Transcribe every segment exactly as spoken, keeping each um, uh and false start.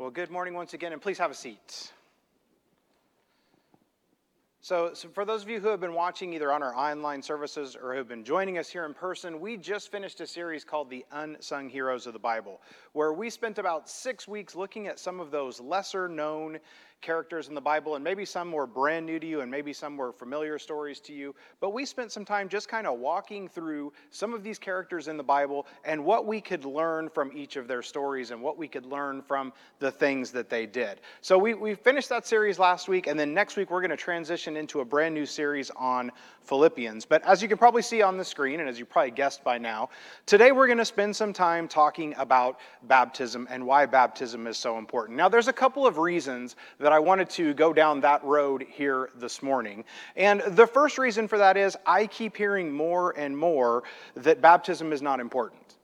Well, good morning once again, and please have a seat. So, so for those of you who have been watching either on our online services or who have been joining us here in person, we just finished a series called The Unsung Heroes of the Bible, where we spent about six weeks looking at some of those lesser-known characters in the Bible, and maybe some were brand new to you, and maybe some were familiar stories to you, but we spent some time just kind of walking through some of these characters in the Bible and what we could learn from each of their stories and what we could learn from the things that they did. So we, we finished that series last week, and then next week we're going to transition into a brand new series on Philippians. But as you can probably see on the screen, and as you probably guessed by now, today we're going to spend some time talking about baptism and why baptism is so important. Now, there's a couple of reasons that I wanted to go down that road here this morning. And the first reason for that is I keep hearing more and more that baptism is not important.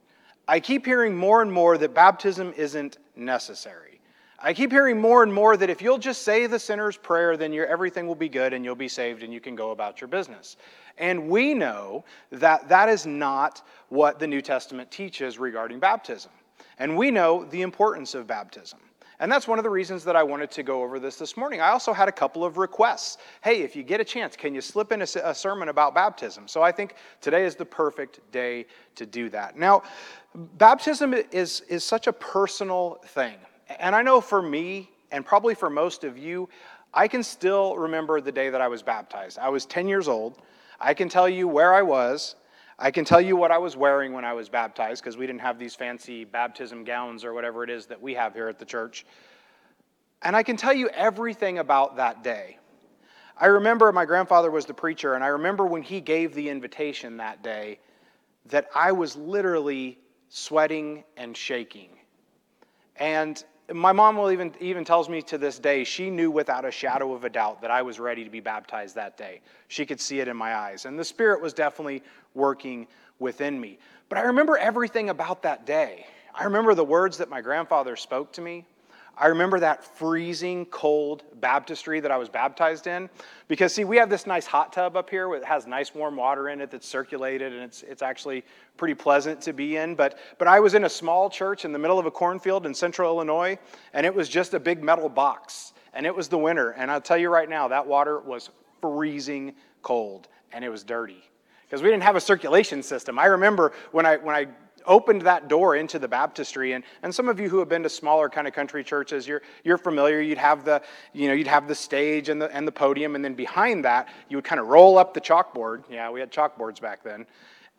I keep hearing more and more that baptism isn't necessary. I keep hearing more and more that if you'll just say the sinner's prayer, then your everything will be good and you'll be saved and you can go about your business. And we know that that is not what the New Testament teaches regarding baptism. And we know the importance of baptism. And that's one of the reasons that I wanted to go over this this morning. I also had a couple of requests. Hey, if you get a chance, can you slip in a, a sermon about baptism? So I think today is the perfect day to do that. Now, baptism is, is such a personal thing. And I know for me, and probably for most of you, I can still remember the day that I was baptized. I was ten years old. I can tell you where I was. I can tell you what I was wearing when I was baptized, because we didn't have these fancy baptism gowns or whatever it is that we have here at the church. And I can tell you everything about that day. I remember my grandfather was the preacher, and I remember when he gave the invitation that day that I was literally sweating and shaking. And my mom will even, even tells me to this day, she knew without a shadow of a doubt that I was ready to be baptized that day. She could see it in my eyes. And the Spirit was definitely working within me. But I remember everything about that day. I remember the words that my grandfather spoke to me. I remember that freezing cold baptistry that I was baptized in. Because, see, we have this nice hot tub up here that has nice warm water in it that's circulated, and it's it's actually pretty pleasant to be in. But but I was in a small church in the middle of a cornfield in central Illinois, and it was just a big metal box. And it was the winter. And I'll tell you right now, that water was freezing cold, and it was dirty. Because we didn't have a circulation system. I remember when I when I... opened that door into the baptistry, and, and some of you who have been to smaller kind of country churches, you're you're familiar. You'd have the you know you'd have the stage and the and the podium, and then behind that you would kind of roll up the chalkboard. Yeah, we had chalkboards back then,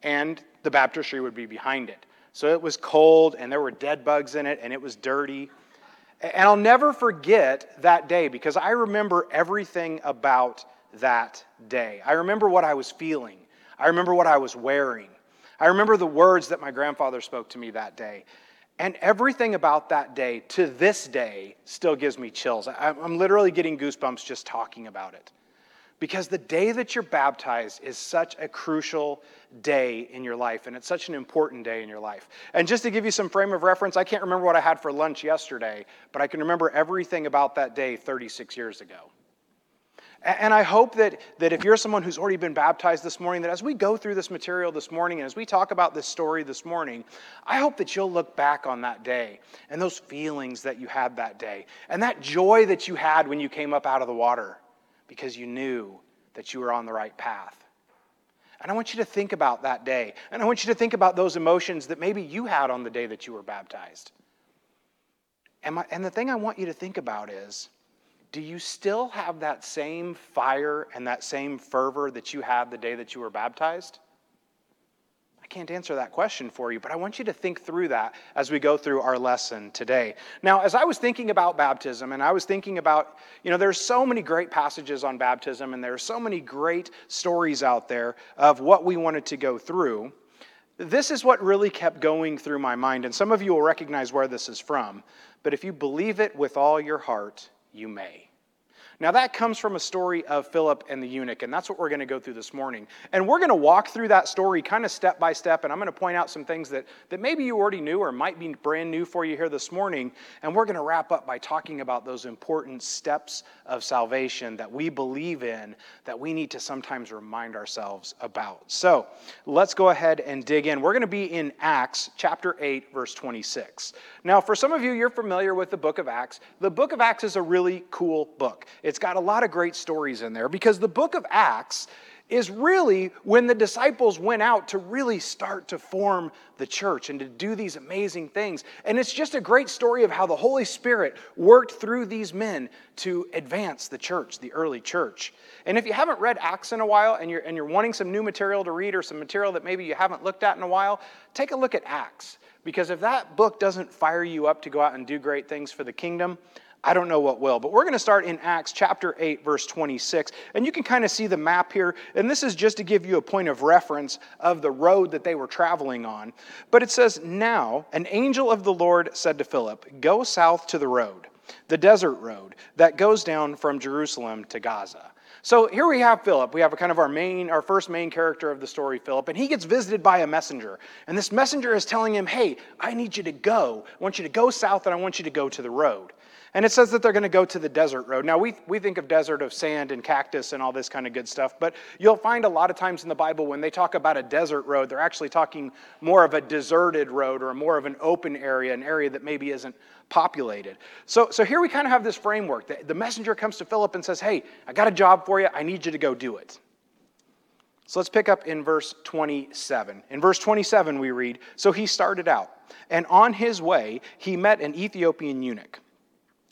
and the baptistry would be behind it. So it was cold, and there were dead bugs in it, and it was dirty. And I'll never forget that day because I remember everything about that day. I remember what I was feeling. I remember what I was wearing. I remember the words that my grandfather spoke to me that day. And everything about that day to this day still gives me chills. I'm literally getting goosebumps just talking about it. Because the day that you're baptized is such a crucial day in your life, and it's such an important day in your life. And just to give you some frame of reference, I can't remember what I had for lunch yesterday, but I can remember everything about that day thirty-six years ago. And I hope that, that if you're someone who's already been baptized this morning, that as we go through this material this morning and as we talk about this story this morning, I hope that you'll look back on that day and those feelings that you had that day and that joy that you had when you came up out of the water because you knew that you were on the right path. And I want you to think about that day. And I want you to think about those emotions that maybe you had on the day that you were baptized. And, my, and the thing I want you to think about is, do you still have that same fire and that same fervor that you had the day that you were baptized? I can't answer that question for you, but I want you to think through that as we go through our lesson today. Now, as I was thinking about baptism, and I was thinking about, you know, there's so many great passages on baptism, and there are so many great stories out there of what we wanted to go through. This is what really kept going through my mind, and some of you will recognize where this is from, but if you believe it with all your heart, you may. Now that comes from a story of Philip and the eunuch, and that's what we're going to go through this morning. And we're going to walk through that story kind of step by step, and I'm going to point out some things that, that maybe you already knew or might be brand new for you here this morning, and we're going to wrap up by talking about those important steps of salvation that we believe in, that we need to sometimes remind ourselves about. So let's go ahead and dig in. We're going to be in Acts chapter eight, verse twenty-six. Now, for some of you, you're familiar with the book of Acts. The book of Acts is a really cool book. It's got a lot of great stories in there because the book of Acts is really when the disciples went out to really start to form the church and to do these amazing things. And it's just a great story of how the Holy Spirit worked through these men to advance the church, the early church. And if you haven't read Acts in a while and you're, and you're wanting some new material to read or some material that maybe you haven't looked at in a while, take a look at Acts. Because if that book doesn't fire you up to go out and do great things for the kingdom, I don't know what will, but we're going to start in Acts chapter eight, verse twenty-six, and you can kind of see the map here, and this is just to give you a point of reference of the road that they were traveling on, but it says, "Now an angel of the Lord said to Philip, go south to the road, the desert road, that goes down from Jerusalem to Gaza." So here we have Philip. We have a kind of our main, our first main character of the story, Philip, and he gets visited by a messenger. And this messenger is telling him, hey, I need you to go. I want you to go south, and I want you to go to the road. And it says that they're going to go to the desert road. Now, we we think of desert of sand and cactus and all this kind of good stuff, but you'll find a lot of times in the Bible when they talk about a desert road, they're actually talking more of a deserted road or more of an open area, an area that maybe isn't populated. So, so here we kind of have this framework. The, the messenger comes to Philip and says, hey, I got a job for you. I need you to go do it. So let's pick up in verse twenty-seven. In verse twenty-seven, we read, "So he started out, and on his way, he met an Ethiopian eunuch,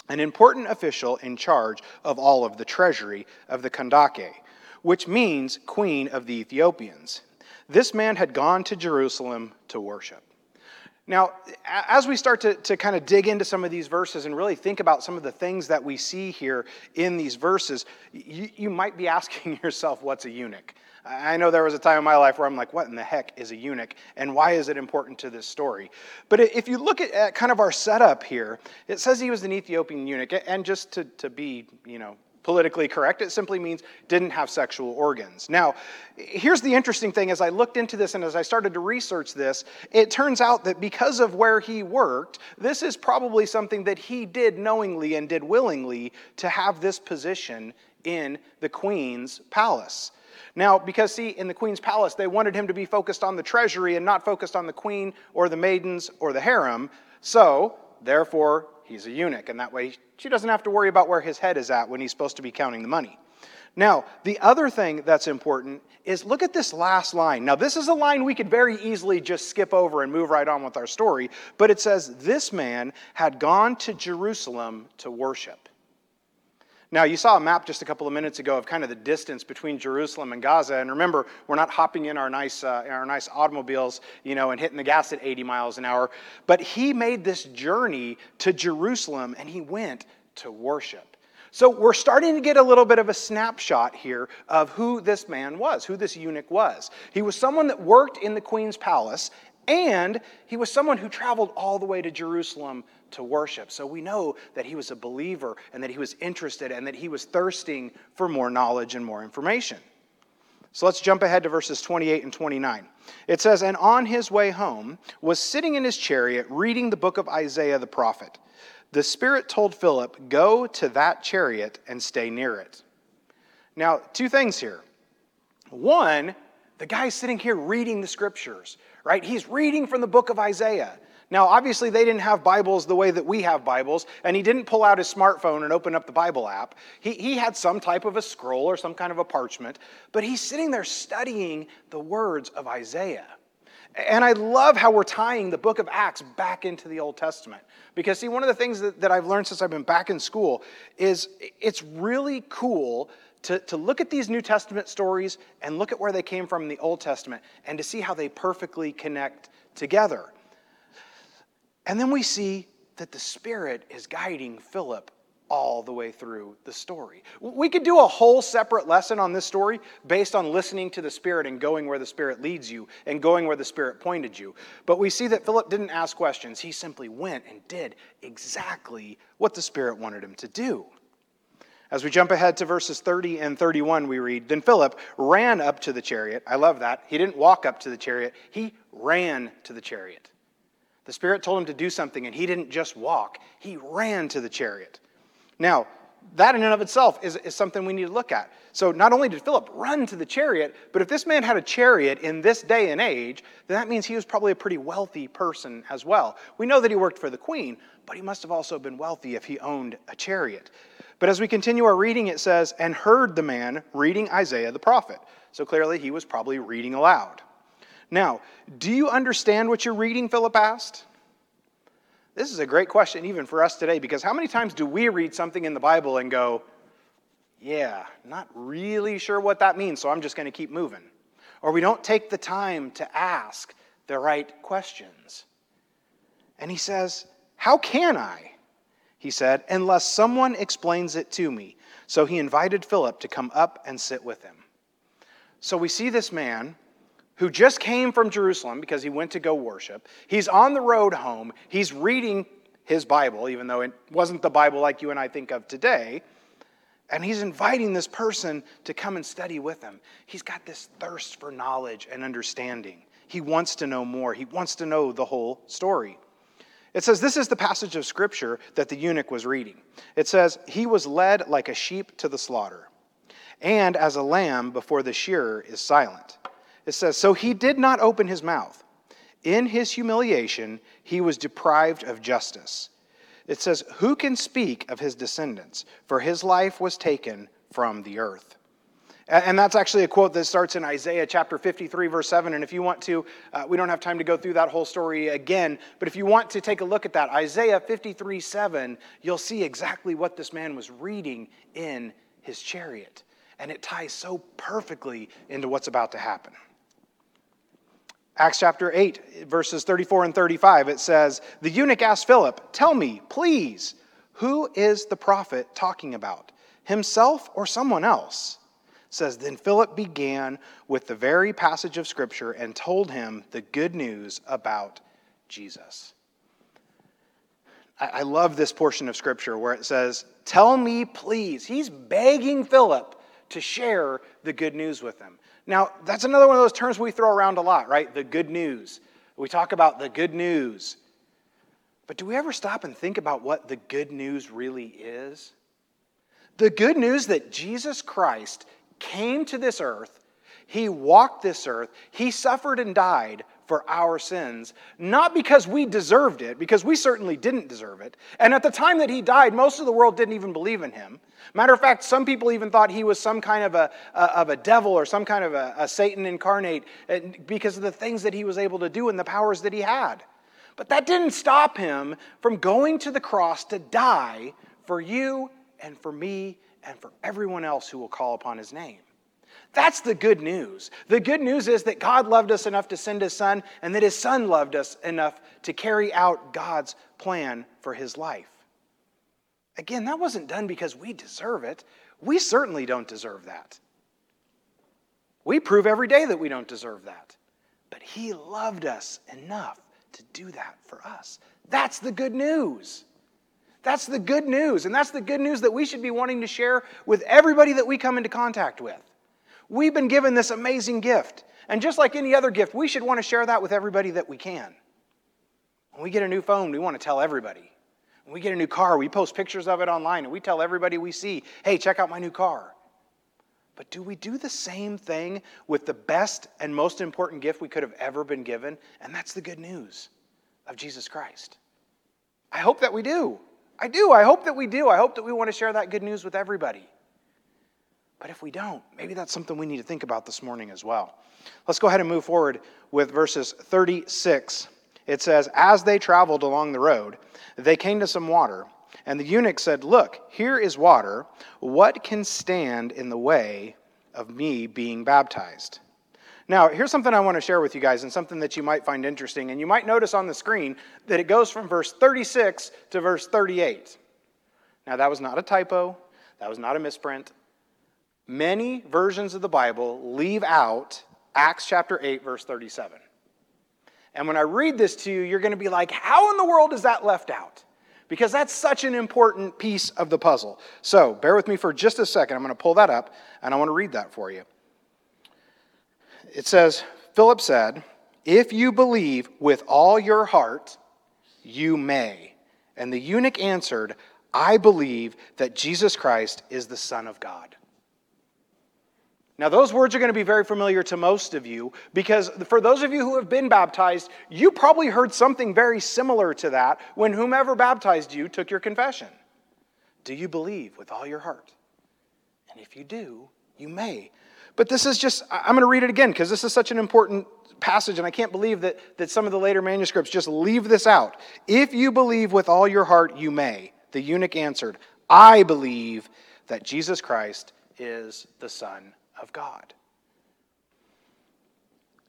an important official in charge of all of the treasury of the Kandake, which means queen of the Ethiopians. This man had gone to Jerusalem to worship." Now, as we start to, to kind of dig into some of these verses and really think about some of the things that we see here in these verses, you, you might be asking yourself, what's a eunuch? I know there was a time in my life where I'm like, what in the heck is a eunuch, and why is it important to this story? But if you look at, at kind of our setup here, it says he was an Ethiopian eunuch, and just to, to be, you know, politically correct, it simply means didn't have sexual organs. Now, here's the interesting thing. As I looked into this and as I started to research this, it turns out that because of where he worked, this is probably something that he did knowingly and did willingly to have this position in the queen's palace. Now, because, see, in the queen's palace, they wanted him to be focused on the treasury and not focused on the queen or the maidens or the harem. So, therefore, he's a eunuch, and that way she doesn't have to worry about where his head is at when he's supposed to be counting the money. Now, the other thing that's important is look at this last line. Now, this is a line we could very easily just skip over and move right on with our story, but it says, "This man had gone to Jerusalem to worship." Now, you saw a map just a couple of minutes ago of kind of the distance between Jerusalem and Gaza. And remember, we're not hopping in our nice uh, our nice automobiles, you know, and hitting the gas at eighty miles an hour. But he made this journey to Jerusalem, and he went to worship. So we're starting to get a little bit of a snapshot here of who this man was, who this eunuch was. He was someone that worked in the queen's palace, and he was someone who traveled all the way to Jerusalem to worship. So we know that he was a believer and that he was interested and that he was thirsting for more knowledge and more information. So let's jump ahead to verses twenty-eight and twenty-nine. It says, "And on his way home was sitting in his chariot reading the book of Isaiah the prophet. The Spirit told Philip, go to that chariot and stay near it." Now, two things here. One, the guy's sitting here reading the scriptures, right? He's reading from the book of Isaiah. Now, obviously, they didn't have Bibles the way that we have Bibles, and he didn't pull out his smartphone and open up the Bible app. He, he had some type of a scroll or some kind of a parchment, but he's sitting there studying the words of Isaiah. And I love how we're tying the book of Acts back into the Old Testament. Because, see, one of the things that, that I've learned since I've been back in school is it's really cool To, to look at these New Testament stories and look at where they came from in the Old Testament and to see how they perfectly connect together. And then we see that the Spirit is guiding Philip all the way through the story. We could do a whole separate lesson on this story based on listening to the Spirit and going where the Spirit leads you and going where the Spirit pointed you. But we see that Philip didn't ask questions. He simply went and did exactly what the Spirit wanted him to do. As we jump ahead to verses thirty and thirty-one, we read, "Then Philip ran up to the chariot." I love that. He didn't walk up to the chariot. He ran to the chariot. The Spirit told him to do something, and he didn't just walk. He ran to the chariot. Now, that in and of itself is, is something we need to look at. So not only did Philip run to the chariot, but if this man had a chariot in this day and age, then that means he was probably a pretty wealthy person as well. We know that he worked for the queen, but he must have also been wealthy if he owned a chariot. But as we continue our reading, it says, "And heard the man reading Isaiah the prophet." So clearly he was probably reading aloud. "Now, do you understand what you're reading?" Philip asked. This is a great question even for us today, because how many times do we read something in the Bible and go, yeah, not really sure what that means, so I'm just going to keep moving. Or we don't take the time to ask the right questions. And he says, "How can I?" He said, "unless someone explains it to me." So he invited Philip to come up and sit with him. So we see this man who just came from Jerusalem because he went to go worship. He's on the road home. He's reading his Bible, even though it wasn't the Bible like you and I think of today. And he's inviting this person to come and study with him. He's got this thirst for knowledge and understanding. He wants to know more. He wants to know the whole story. It says, this is the passage of Scripture that the eunuch was reading. It says, "He was led like a sheep to the slaughter, and as a lamb before the shearer is silent." It says, "So he did not open his mouth. In his humiliation, he was deprived of justice." It says, "Who can speak of his descendants? For his life was taken from the earth." And that's actually a quote that starts in Isaiah chapter fifty-three, verse seven. And if you want to, uh, we don't have time to go through that whole story again. But if you want to take a look at that, Isaiah fifty-three, seven, you'll see exactly what this man was reading in his chariot. And it ties so perfectly into what's about to happen. Acts chapter eight, verses thirty-four and thirty-five, it says, "The eunuch asked Philip, 'Tell me, please, who is the prophet talking about, himself or someone else?' It says, then Philip began with the very passage of Scripture and told him the good news about Jesus." I love this portion of Scripture where it says, "Tell me, please." He's begging Philip to share the good news with him. Now, that's another one of those terms we throw around a lot, right? The good news. We talk about the good news. But do we ever stop and think about what the good news really is? The good news that Jesus Christ came to this earth, he walked this earth, he suffered and died for our sins, not because we deserved it, because we certainly didn't deserve it. And at the time that he died, most of the world didn't even believe in him. Matter of fact, some people even thought he was some kind of a, a of a devil or some kind of a, a Satan incarnate because of the things that he was able to do and the powers that he had. But that didn't stop him from going to the cross to die for you and for me and for everyone else who will call upon his name. That's the good news. The good news is that God loved us enough to send his son, and that his son loved us enough to carry out God's plan for his life. Again, that wasn't done because we deserve it. We certainly don't deserve that. We prove every day that we don't deserve that. But he loved us enough to do that for us. That's the good news. That's the good news. And that's the good news that we should be wanting to share with everybody that we come into contact with. We've been given this amazing gift. And just like any other gift, we should want to share that with everybody that we can. When we get a new phone, we want to tell everybody. When we get a new car, we post pictures of it online, and we tell everybody we see, hey, check out my new car. But do we do the same thing with the best and most important gift we could have ever been given? And that's the good news of Jesus Christ. I hope that we do. I do. I hope that we do. I hope that we want to share that good news with everybody. But if we don't, maybe that's something we need to think about this morning as well. Let's go ahead and move forward with verses thirty-six. It says, "As they traveled along the road, they came to some water, and the eunuch said, 'Look, here is water. What can stand in the way of me being baptized?'" Now, here's something I want to share with you guys, and something that you might find interesting. And you might notice on the screen that it goes from verse thirty-six to verse thirty-eight. Now, that was not a typo. That was not a misprint. Many versions of the Bible leave out Acts chapter eight, verse thirty-seven. And when I read this to you, you're going to be like, how in the world is that left out? because that's such an important piece of the puzzle. So bear with me for just a second. I'm going to pull that up, and I want to read that for you. It says, Philip said, if you believe with all your heart, you may. And the eunuch answered, I believe that Jesus Christ is the Son of God. Now, those words are going to be very familiar to most of you, because for those of you who have been baptized, you probably heard something very similar to that when whomever baptized you took your confession. Do you believe with all your heart? And if you do, you may. But this is just, I'm going to read it again because this is such an important passage, and I can't believe that, that some of the later manuscripts just leave this out. If you believe with all your heart, you may. The eunuch answered, I believe that Jesus Christ is the Son of God.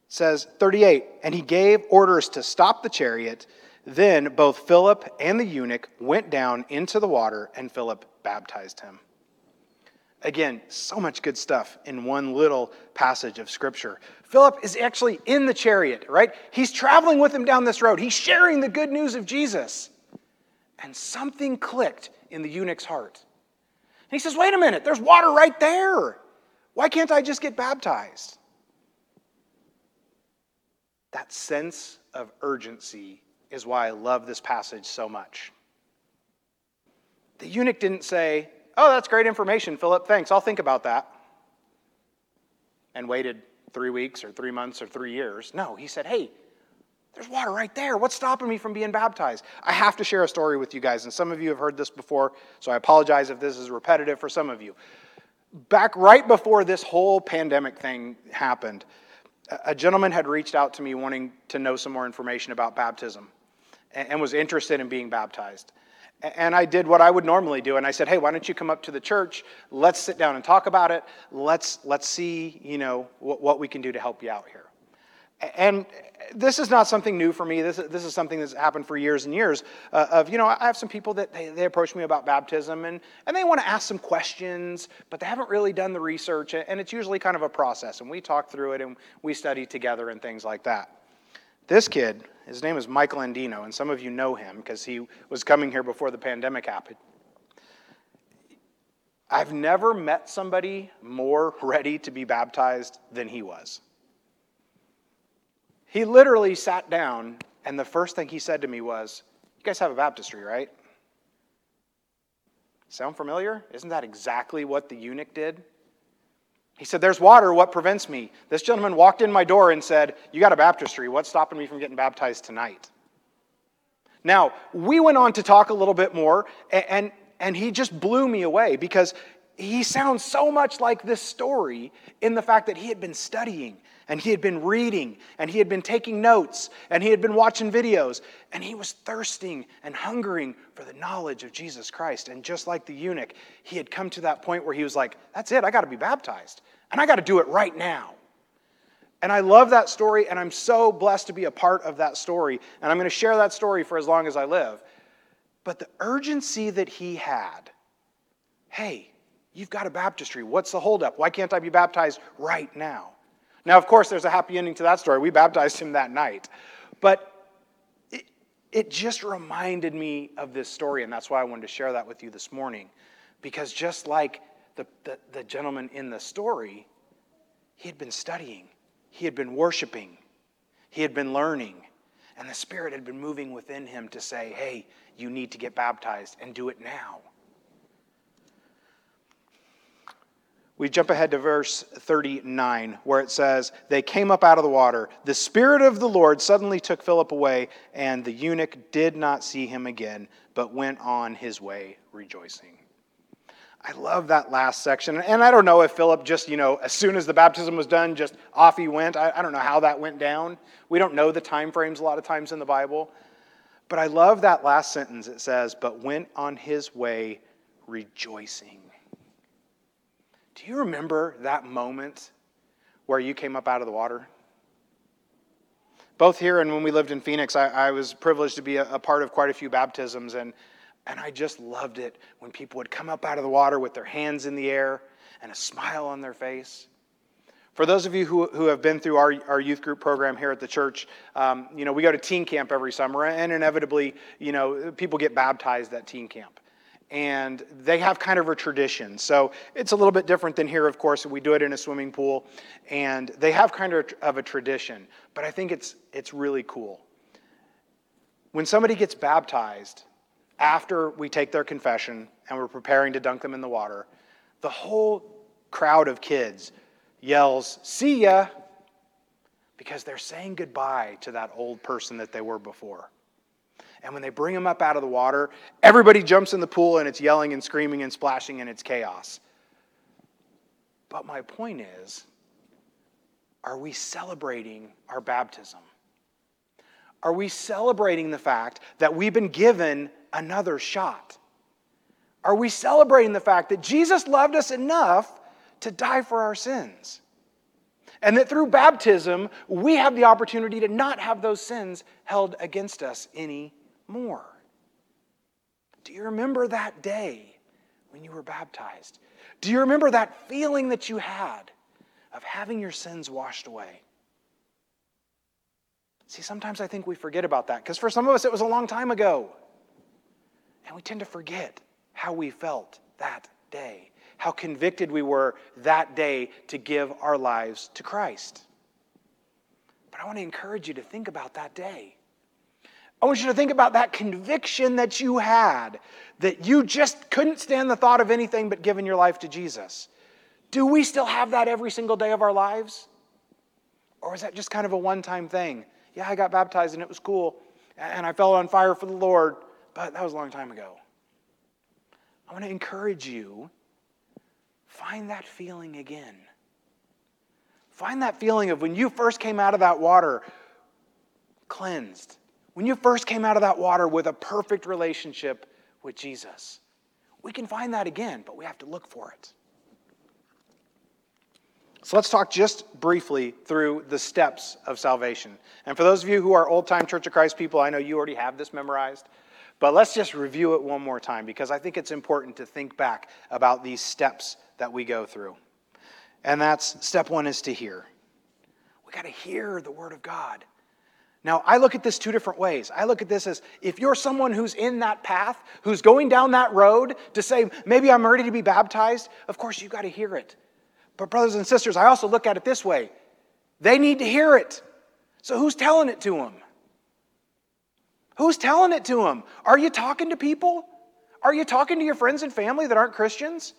It says thirty-eight, and he gave orders to stop the chariot. Then both Philip and the eunuch went down into the water, and Philip baptized him. Again, so much good stuff in one little passage of Scripture. Philip is actually in the chariot, right? He's traveling with him down this road. He's sharing the good news of Jesus. And something clicked in the eunuch's heart. And he says, wait a minute, there's water right there. Why can't I just get baptized? That sense of urgency is why I love this passage so much. The eunuch didn't say, oh, that's great information, Philip. Thanks, I'll think about that. And waited three weeks or three months or three years. No, he said, hey, there's water right there. What's stopping me from being baptized? I have to share a story with you guys, and some of you have heard this before, so I apologize if this is repetitive for some of you. Back right before this whole pandemic thing happened, a gentleman had reached out to me wanting to know some more information about baptism and was interested in being baptized. And I did what I would normally do, and I said, hey, why don't you come up to the church? Let's sit down and talk about it. Let's let's see, you know, what, what we can do to help you out here. And this is not something new for me. This, this is something that's happened for years and years uh, of, you know, I have some people that they, they approach me about baptism, and, and they want to ask some questions, but they haven't really done the research, and it's usually kind of a process, and we talk through it, and we study together and things like that. This kid, his name is Michael Andino, and some of you know him because he was coming here before the pandemic happened. I've never met somebody more ready to be baptized than he was. He literally sat down, and the first thing he said to me was, you guys have a baptistry, right? Sound familiar? Isn't that exactly what the eunuch did? He said, there's water, what prevents me? This gentleman walked in my door and said, you got a baptistry, what's stopping me from getting baptized tonight? Now, we went on to talk a little bit more, and, and, and he just blew me away because he sounds so much like this story in the fact that he had been studying, and he had been reading, and he had been taking notes, and he had been watching videos, and he was thirsting and hungering for the knowledge of Jesus Christ. And just like the eunuch, he had come to that point where he was like, that's it, I got to be baptized, and I got to do it right now. And I love that story, and I'm so blessed to be a part of that story, and I'm going to share that story for as long as I live. But the urgency that he had, hey, you've got a baptistry, what's the holdup? Why can't I be baptized right now? Now, of course, there's a happy ending to that story. We baptized him that night. But it, it just reminded me of this story, and that's why I wanted to share that with you this morning. Because just like the, the, the gentleman in the story, he had been studying. He had been worshiping. He had been learning. And the Spirit had been moving within him to say, hey, you need to get baptized and do it now. We jump ahead to verse thirty-nine, where it says, they came up out of the water. The Spirit of the Lord suddenly took Philip away, and the eunuch did not see him again, but went on his way rejoicing. I love that last section. And I don't know if Philip just, you know, as soon as the baptism was done, just off he went. I, I don't know how that went down. We don't know the time frames a lot of times in the Bible. But I love that last sentence. It says, but went on his way rejoicing. Do you remember that moment where you came up out of the water? Both here and when we lived in Phoenix, I, I was privileged to be a, a part of quite a few baptisms, and, and I just loved it when people would come up out of the water with their hands in the air and a smile on their face. For those of you who, who have been through our, our youth group program here at the church, um, you know, we go to teen camp every summer, and inevitably, you know, people get baptized at teen camp. And they have kind of a tradition. So it's a little bit different than here, of course. We do it in a swimming pool, and they have kind of of a tradition. But I think it's it's really cool. When somebody gets baptized, after we take their confession and we're preparing to dunk them in the water, the whole crowd of kids yells, "See ya," because they're saying goodbye to that old person that they were before. And when they bring them up out of the water, everybody jumps in the pool and it's yelling and screaming and splashing and it's chaos. But my point is, are we celebrating our baptism? Are we celebrating the fact that we've been given another shot? Are we celebrating the fact that Jesus loved us enough to die for our sins? And that through baptism, we have the opportunity to not have those sins held against us anymore. Do you remember that day when you were baptized? Do you remember that feeling that you had of having your sins washed away? See, sometimes I think we forget about that, because for some of us it was a long time ago. And we tend to forget how we felt that day, how convicted we were that day to give our lives to Christ. But I want to encourage you to think about that day. I want you to think about that conviction that you had, that you just couldn't stand the thought of anything but giving your life to Jesus. Do we still have that every single day of our lives? Or is that just kind of a one-time thing? Yeah, I got baptized and it was cool, and I fell on fire for the Lord, but that was a long time ago. I want to encourage you, find that feeling again. Find that feeling of when you first came out of that water cleansed. When you first came out of that water with a perfect relationship with Jesus. We can find that again, but we have to look for it. So let's talk just briefly through the steps of salvation. And for those of you who are old-time Church of Christ people, I know you already have this memorized. But let's just review it one more time, because I think it's important to think back about these steps that we go through. And that's, step one is to hear. We got to hear the Word of God. Now, I look at this two different ways. I look at this as, if you're someone who's in that path, who's going down that road to say, maybe I'm ready to be baptized, of course you got to hear it. But brothers and sisters, I also look at it this way. They need to hear it. So who's telling it to them? Who's telling it to them? Are you talking to people? Are you talking to your friends and family that aren't Christians?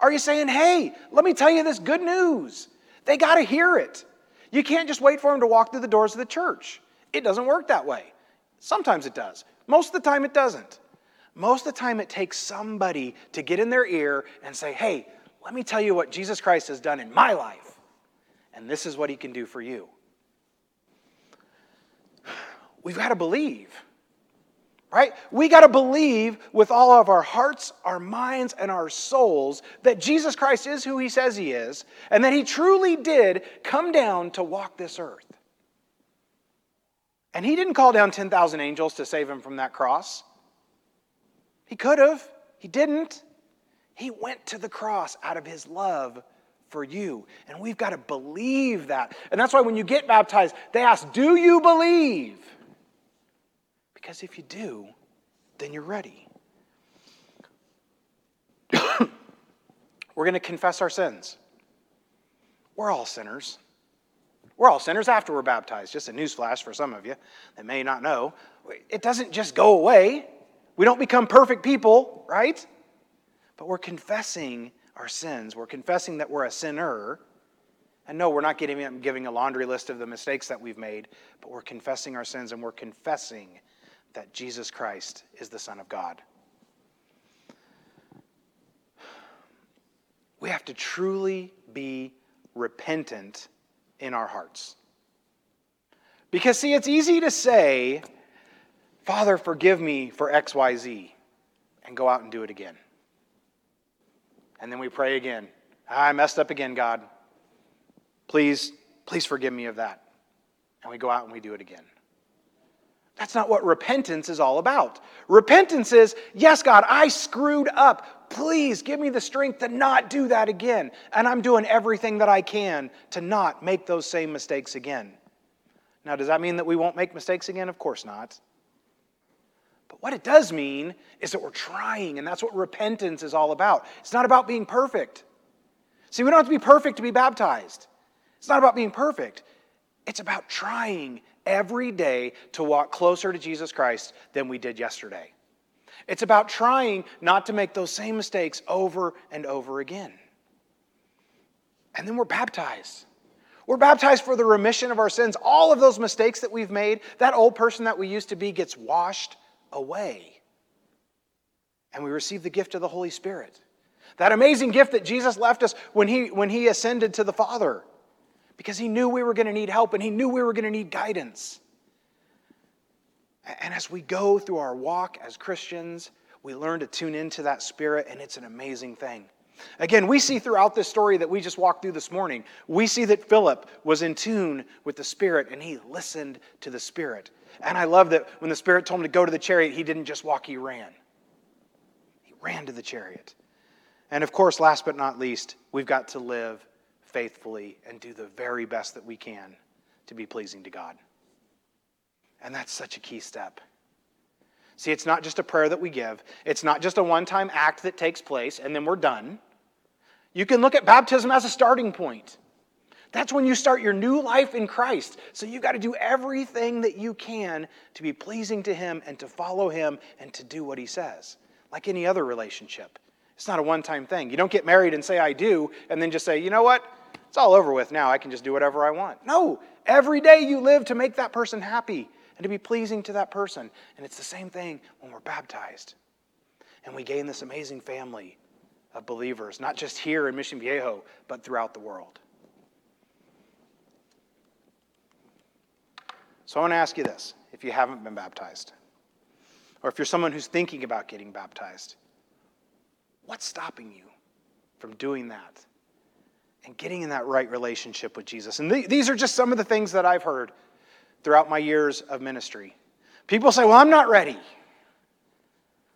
Are you saying, hey, let me tell you this good news? They got to hear it. You can't just wait for them to walk through the doors of the church. It doesn't work that way. Sometimes it does. Most of the time it doesn't. Most of the time it takes somebody to get in their ear and say, hey, let me tell you what Jesus Christ has done in my life. And this is what he can do for you. We've got to believe. Right? We got to believe with all of our hearts, our minds, and our souls that Jesus Christ is who he says he is, and that he truly did come down to walk this earth. And he didn't call down ten thousand angels to save him from that cross. He could have. He didn't. He went to the cross out of his love for you. And we've got to believe that. And that's why when you get baptized, they ask, do you believe? Because if you do, then you're ready. We're going to confess our sins. We're all sinners. We're all sinners after we're baptized. Just a newsflash for some of you that may not know. It doesn't just go away. We don't become perfect people, right? But we're confessing our sins. We're confessing that we're a sinner. And no, we're not getting, giving a laundry list of the mistakes that we've made, but we're confessing our sins, and we're confessing that Jesus Christ is the Son of God. We have to truly be repentant in our hearts. Because, see, it's easy to say, Father, forgive me for X, Y, Z, and go out and do it again. And then we pray again. I messed up again, God. Please, please forgive me of that. And we go out and we do it again. That's not what repentance is all about. Repentance is, yes, God, I screwed up. please give me the strength to not do that again. And I'm doing everything that I can to not make those same mistakes again. Now, does that mean that we won't make mistakes again? Of course not. But what it does mean is that we're trying, and that's what repentance is all about. It's not about being perfect. See, we don't have to be perfect to be baptized. It's not about being perfect. It's about trying every day to walk closer to Jesus Christ than we did yesterday. It's about trying not to make those same mistakes over and over again. And then we're baptized. We're baptized for the remission of our sins. All of those mistakes that we've made, that old person that we used to be gets washed away. And we receive the gift of the Holy Spirit. That amazing gift that Jesus left us when he, when he ascended to the Father. Because he knew we were going to need help and he knew we were going to need guidance. And as we go through our walk as Christians, we learn to tune into that Spirit, and it's an amazing thing. Again, we see throughout this story that we just walked through this morning, we see that Philip was in tune with the Spirit, and he listened to the Spirit. And I love that when the Spirit told him to go to the chariot, he didn't just walk, he ran. He ran to the chariot. And of course, last but not least, we've got to live faithfully and do the very best that we can to be pleasing to God. And that's such a key step. See, it's not just a prayer that we give. It's not just a one-time act that takes place and then we're done. You can look at baptism as a starting point. That's when you start your new life in Christ. So you've got to do everything that you can to be pleasing to Him and to follow Him and to do what He says. Like any other relationship. It's not a one-time thing. You don't get married and say, I do, and then just say, you know what? It's all over with now. I can just do whatever I want. No, every day you live to make that person happy and to be pleasing to that person. And it's the same thing when we're baptized. And we gain this amazing family of believers, not just here in Mission Viejo, but throughout the world. So I want to ask you this, if you haven't been baptized, or if you're someone who's thinking about getting baptized, what's stopping you from doing that and getting in that right relationship with Jesus? And th- these are just some of the things that I've heard throughout my years of ministry. People say, well, I'm not ready.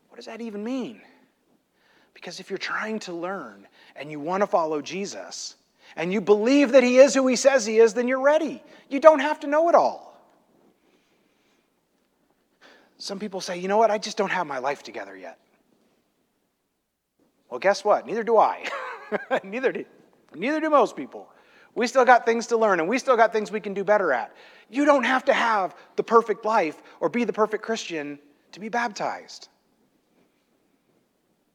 What does that even mean? Because if you're trying to learn and you want to follow Jesus and you believe that He is who He says He is, then you're ready. You don't have to know it all. Some people say, you know what, I just don't have my life together yet. Well, guess what? Neither do I. Neither do, neither do most people. We still got things to learn, and we still got things we can do better at. You don't have to have the perfect life or be the perfect Christian to be baptized.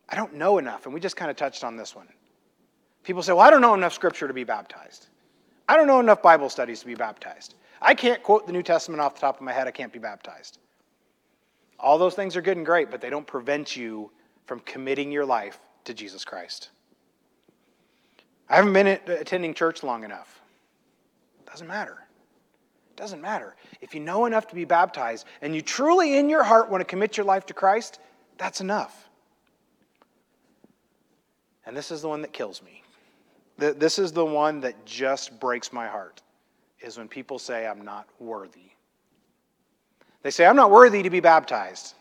I don't know enough, and we just kind of touched on this one. People say, well, I don't know enough Scripture to be baptized. I don't know enough Bible studies to be baptized. I can't quote the New Testament off the top of my head. I can't be baptized. All those things are good and great, but they don't prevent you from committing your life to Jesus Christ. I haven't been attending church long enough. It doesn't matter. It doesn't matter. If you know enough to be baptized and you truly in your heart want to commit your life to Christ, that's enough. And this is the one that kills me. This is the one that just breaks my heart, is when people say I'm not worthy. They say, I'm not worthy to be baptized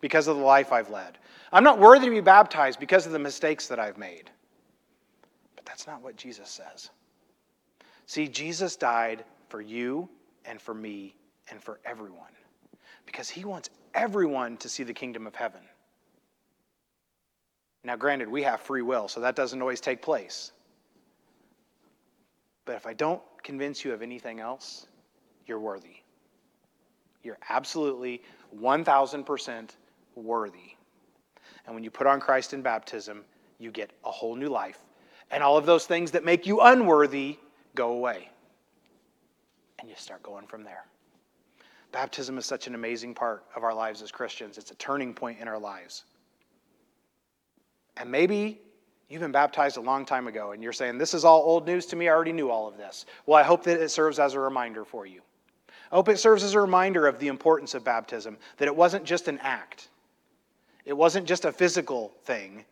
because of the life I've led. I'm not worthy to be baptized because of the mistakes that I've made. That's not what Jesus says. See, Jesus died for you and for me and for everyone, because He wants everyone to see the kingdom of heaven. Now, granted, we have free will, so that doesn't always take place. But if I don't convince you of anything else, you're worthy. You're absolutely one thousand percent worthy. And when you put on Christ in baptism, you get a whole new life. And all of those things that make you unworthy go away. And you start going from there. Baptism is such an amazing part of our lives as Christians. It's a turning point in our lives. And maybe you've been baptized a long time ago and you're saying, this is all old news to me. I already knew all of this. Well, I hope that it serves as a reminder for you. I hope it serves as a reminder of the importance of baptism, that it wasn't just an act. It wasn't just a physical thing.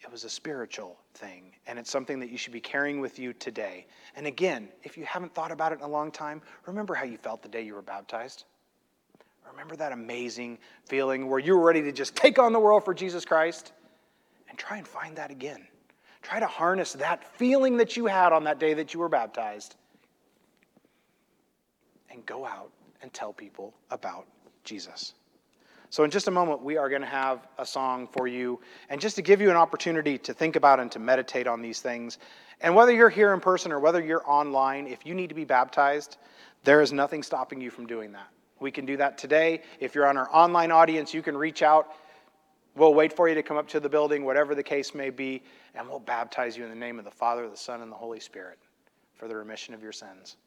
It was a spiritual thing, and it's something that you should be carrying with you today. And again, if you haven't thought about it in a long time, remember how you felt the day you were baptized. Remember that amazing feeling where you were ready to just take on the world for Jesus Christ, and try and find that again. Try to harness that feeling that you had on that day that you were baptized and go out and tell people about Jesus. So in just a moment, we are going to have a song for you. And just to give you an opportunity to think about and to meditate on these things. And whether you're here in person or whether you're online, if you need to be baptized, there is nothing stopping you from doing that. We can do that today. If you're on our online audience, you can reach out. We'll wait for you to come up to the building, whatever the case may be. And we'll baptize you in the name of the Father, the Son, and the Holy Spirit for the remission of your sins.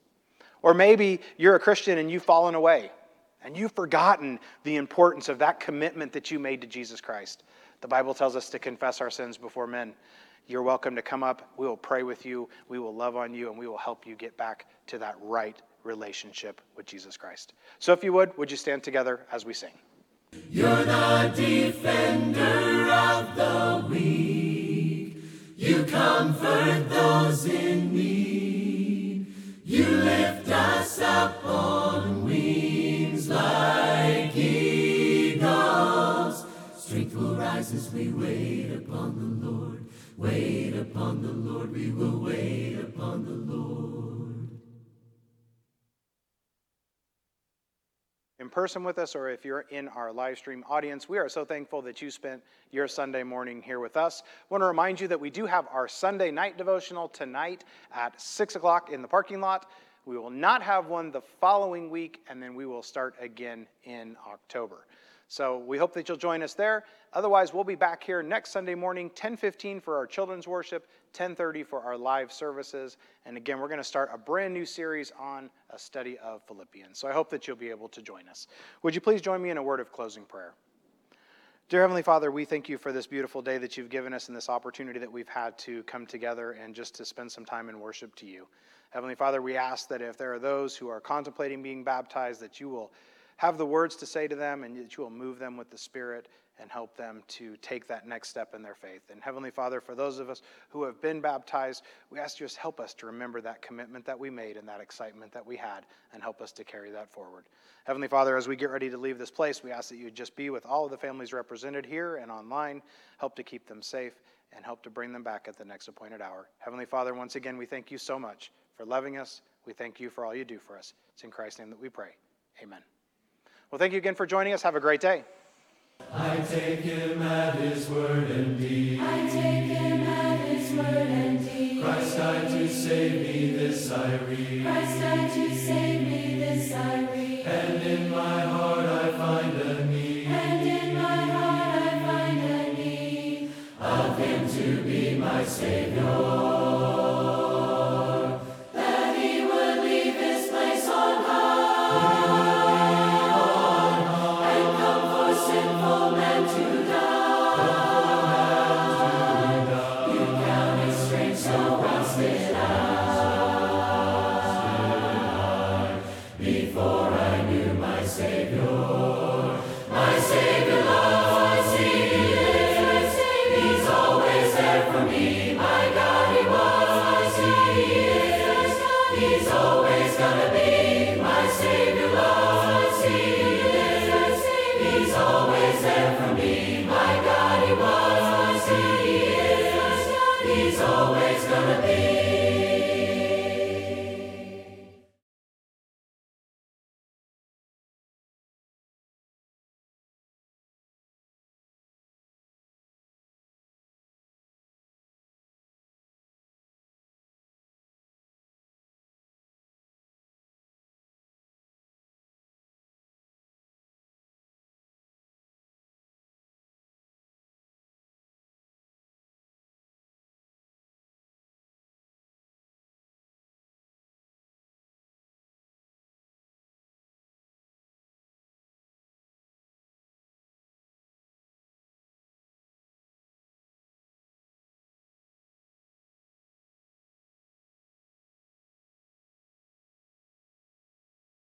Or maybe you're a Christian and you've fallen away. And you've forgotten the importance of that commitment that you made to Jesus Christ. The Bible tells us to confess our sins before men. You're welcome to come up. We will pray with you. We will love on you. And we will help you get back to that right relationship with Jesus Christ. So if you would, would you stand together as we sing? You're the defender of the weak. You comfort those in need. You lift us up on wings. Like eagles, strength will rise as we wait upon the Lord. Wait upon the Lord, we will wait upon the Lord. In person with us, or if you're in our live stream audience, we are so thankful that you spent your Sunday morning here with us. I want to remind you that we do have our Sunday night devotional tonight at six o'clock in the parking lot. We will not have one the following week, and then we will start again in October. So we hope that you'll join us there. Otherwise, we'll be back here next Sunday morning, ten fifteen for our children's worship, ten thirty for our live services. And again, we're going to start a brand new series on a study of Philippians. So I hope that you'll be able to join us. Would you please join me in a word of closing prayer? Dear Heavenly Father, we thank you for this beautiful day that you've given us and this opportunity that we've had to come together and just to spend some time in worship to you. Heavenly Father, we ask that if there are those who are contemplating being baptized, that you will have the words to say to them and that you will move them with the Spirit and help them to take that next step in their faith. And Heavenly Father, for those of us who have been baptized, we ask you just help us to remember that commitment that we made and that excitement that we had and help us to carry that forward. Heavenly Father, as we get ready to leave this place, we ask that you just be with all of the families represented here and online, help to keep them safe, and help to bring them back at the next appointed hour. Heavenly Father, once again, we thank you so much for loving us. We thank you for all you do for us. It's in Christ's name that we pray. Amen. Well, thank you again for joining us. Have a great day. I take him at his word indeed. I take him at his word indeed. Christ died to save me, this I read. Christ died to save me, this I read. And in my heart I find a need. And in my heart I find a need of him to be my Savior. My Savior loves, he lives, he's always there for me, my God.